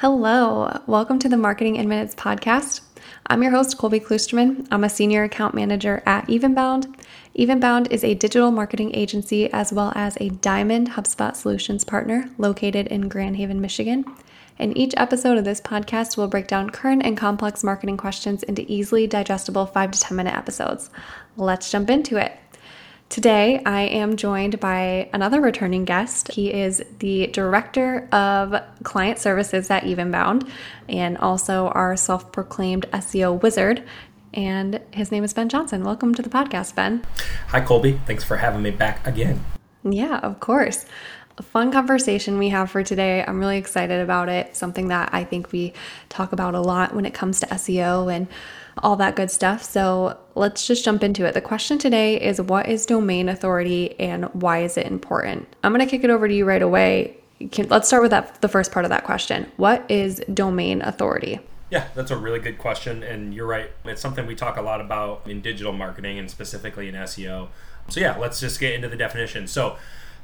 Hello, welcome to the Marketing in Minutes podcast. I'm your host, Colby Kluesterman. I'm a senior account manager at Evenbound. Evenbound is a digital marketing agency as well as a Diamond HubSpot Solutions partner located in Grand Haven, Michigan. In each episode of this podcast, we'll break down current and complex marketing questions into easily digestible 5 to 10 minute episodes. Let's jump into it. Today, I am joined by another returning guest. He is the Director of Client Services at Evenbound and also our self-proclaimed SEO wizard. And his name is Ben Johnson. Welcome to the podcast, Ben. Hi, Colby. Thanks for having me back again. Yeah, of course. A fun conversation we have for today. I'm really excited about it. Something that I think we talk about a lot when it comes to SEO and all that good stuff. So let's just jump into it. The question today is, what is domain authority and why is it important? I'm going to kick it over to you right away. Let's start with that, the first part of that question. What is domain authority? Yeah, that's a really good question. And you're right. It's something we talk a lot about in digital marketing and specifically in SEO. So yeah, let's just get into the definition. So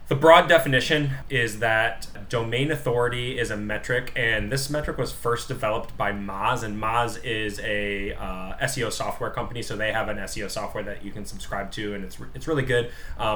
the broad definition is that domain authority is a metric, and this metric was first developed by Moz, and Moz is a SEO software company, so they have an SEO software that you can subscribe to, and it's really good.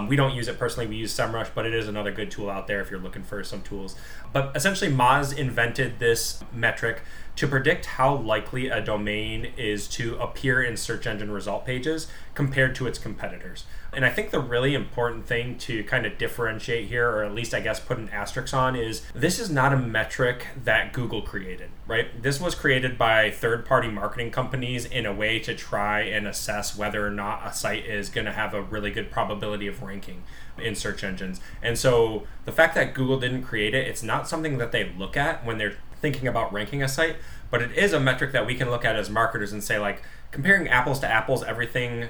We don't use it personally, we use SEMrush, but it is another good tool out there if you're looking for some tools. But essentially, Moz invented this metric to predict how likely a domain is to appear in search engine result pages compared to its competitors. And I think the really important thing to kind of differentiate here, or at least I guess put an asterisk on, is this is not a metric that Google created, right? This was created by third-party marketing companies in a way to try and assess whether or not a site is going to have a really good probability of ranking in search engines. And so the fact that Google didn't create it, it's not something that they look at when they're thinking about ranking a site, but it is a metric that we can look at as marketers and say, like, comparing apples to apples, everything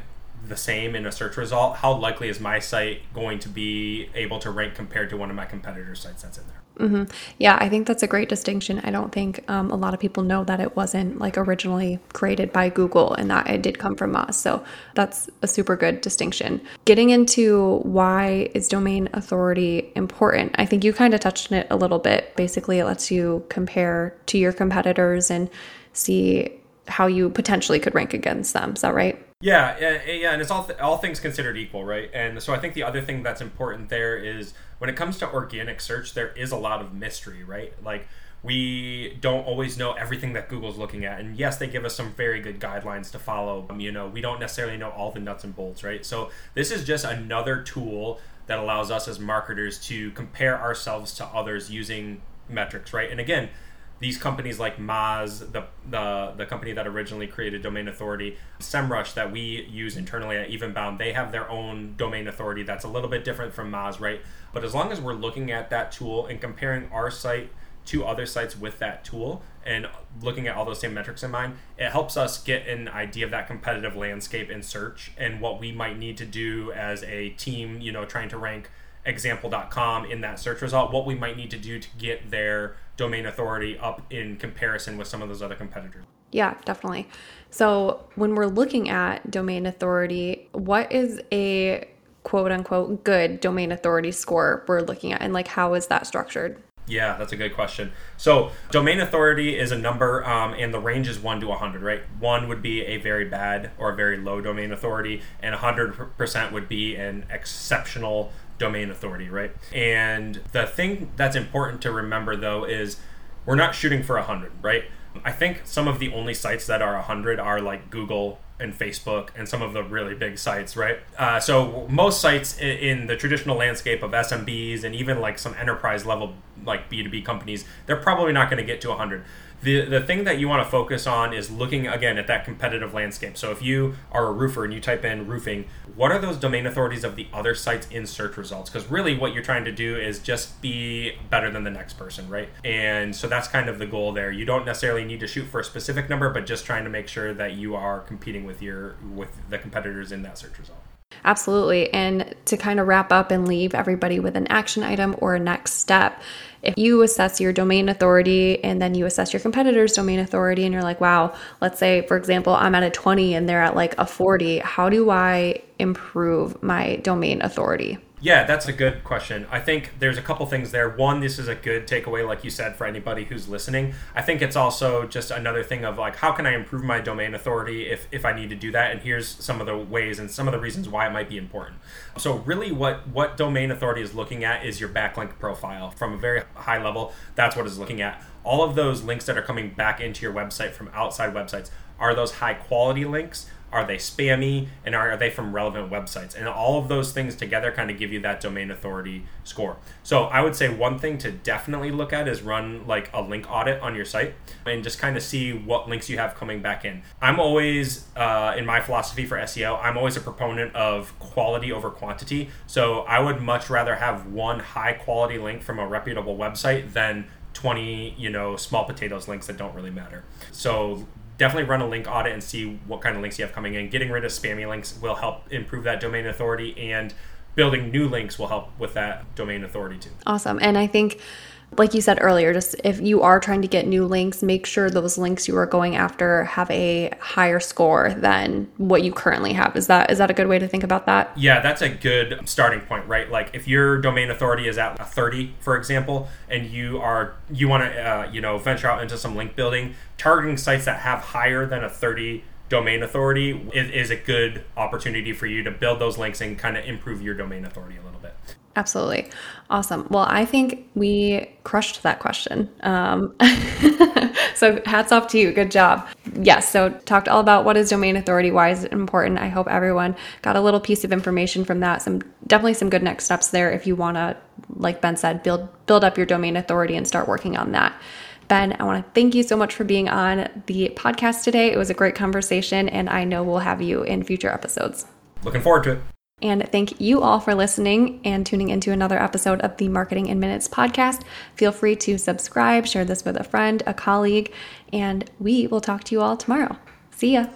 the same in a search result, how likely is my site going to be able to rank compared to one of my competitors' sites that's in there? Mm-hmm. Yeah, I think that's a great distinction. I don't think a lot of people know that it wasn't like originally created by Google and that it did come from Moz. So that's a super good distinction. Getting into why is domain authority important, I think you kind of touched on it a little bit. Basically, it lets you compare to your competitors and see how you potentially could rank against them. Is that right? Yeah, and it's all things considered equal, right? And so I think the other thing that's important there is when it comes to organic search, there is a lot of mystery, right? Like, we don't always know everything that Google's looking at. And yes, they give us some very good guidelines to follow. We don't necessarily know all the nuts and bolts, right? So this is just another tool that allows us as marketers to compare ourselves to others using metrics, right? And again, these companies like Moz, the company that originally created Domain Authority, SEMrush that we use internally at Evenbound, they have their own Domain Authority that's a little bit different from Moz, right? But as long as we're looking at that tool and comparing our site to other sites with that tool and looking at all those same metrics in mind, it helps us get an idea of that competitive landscape in search and what we might need to do as a team, trying to rank example.com in that search result, what we might need to do to get their domain authority up in comparison with some of those other competitors. Yeah, definitely. So when we're looking at domain authority, what is a quote unquote good domain authority score we're looking at, and like how is that structured? Yeah, that's a good question. So domain authority is a number, and the range is 1 to 100, right? 1 would be a very bad or very low domain authority, and 100% would be an exceptional domain authority, right? And the thing that's important to remember, though, is we're not shooting for 100, right? I think some of the only sites that are 100 are like Google and Facebook and some of the really big sites, right? So most sites in the traditional landscape of SMBs and even like some enterprise level like B2B companies, they're probably not going to get to 100. The thing that you want to focus on is looking, again, at that competitive landscape. So if you are a roofer and you type in roofing, what are those domain authorities of the other sites in search results? Because really what you're trying to do is just be better than the next person, right? And so that's kind of the goal there. You don't necessarily need to shoot for a specific number, but just trying to make sure that you are competing with the competitors in that search result. Absolutely. And to kind of wrap up and leave everybody with an action item or a next step, if you assess your domain authority and then you assess your competitor's domain authority and you're like, wow, let's say, for example, I'm at a 20 and they're at like a 40, how do I improve my domain authority? Yeah, that's a good question. I think there's a couple things there. One, this is a good takeaway, like you said, for anybody who's listening. I think it's also just another thing of like, how can I improve my domain authority if I need to do that? And here's some of the ways and some of the reasons why it might be important. So really what domain authority is looking at is your backlink profile from a very high level. That's what it's looking at. All of those links that are coming back into your website from outside websites, are those high quality links? Are they spammy? And are they from relevant websites? And all of those things together kind of give you that domain authority score. So I would say one thing to definitely look at is run like a link audit on your site and just kind of see what links you have coming back in. I'm always, in my philosophy for SEO, I'm always a proponent of quality over quantity. So I would much rather have one high quality link from a reputable website than 20, small potatoes links that don't really matter. So definitely run a link audit and see what kind of links you have coming in. Getting rid of spammy links will help improve that domain authority, and building new links will help with that domain authority too. Awesome. And I think, like you said earlier, just if you are trying to get new links, make sure those links you are going after have a higher score than what you currently have. Is that a good way to think about that? Yeah, that's a good starting point, right? Like if your domain authority is at a 30, for example, and you want to venture out into some link building, targeting sites that have higher than a 30 domain authority is a good opportunity for you to build those links and kind of improve your domain authority a little bit. Absolutely. Awesome. Well, I think we crushed that question. So hats off to you. Good job. Yes. So talked all about what is domain authority, why is it important? I hope everyone got a little piece of information from that. Definitely some good next steps there if you want to, like Ben said, build up your domain authority and start working on that. Ben, I want to thank you so much for being on the podcast today. It was a great conversation, and I know we'll have you in future episodes. Looking forward to it. And thank you all for listening and tuning into another episode of the Marketing in Minutes podcast. Feel free to subscribe, share this with a friend, a colleague, and we will talk to you all tomorrow. See ya.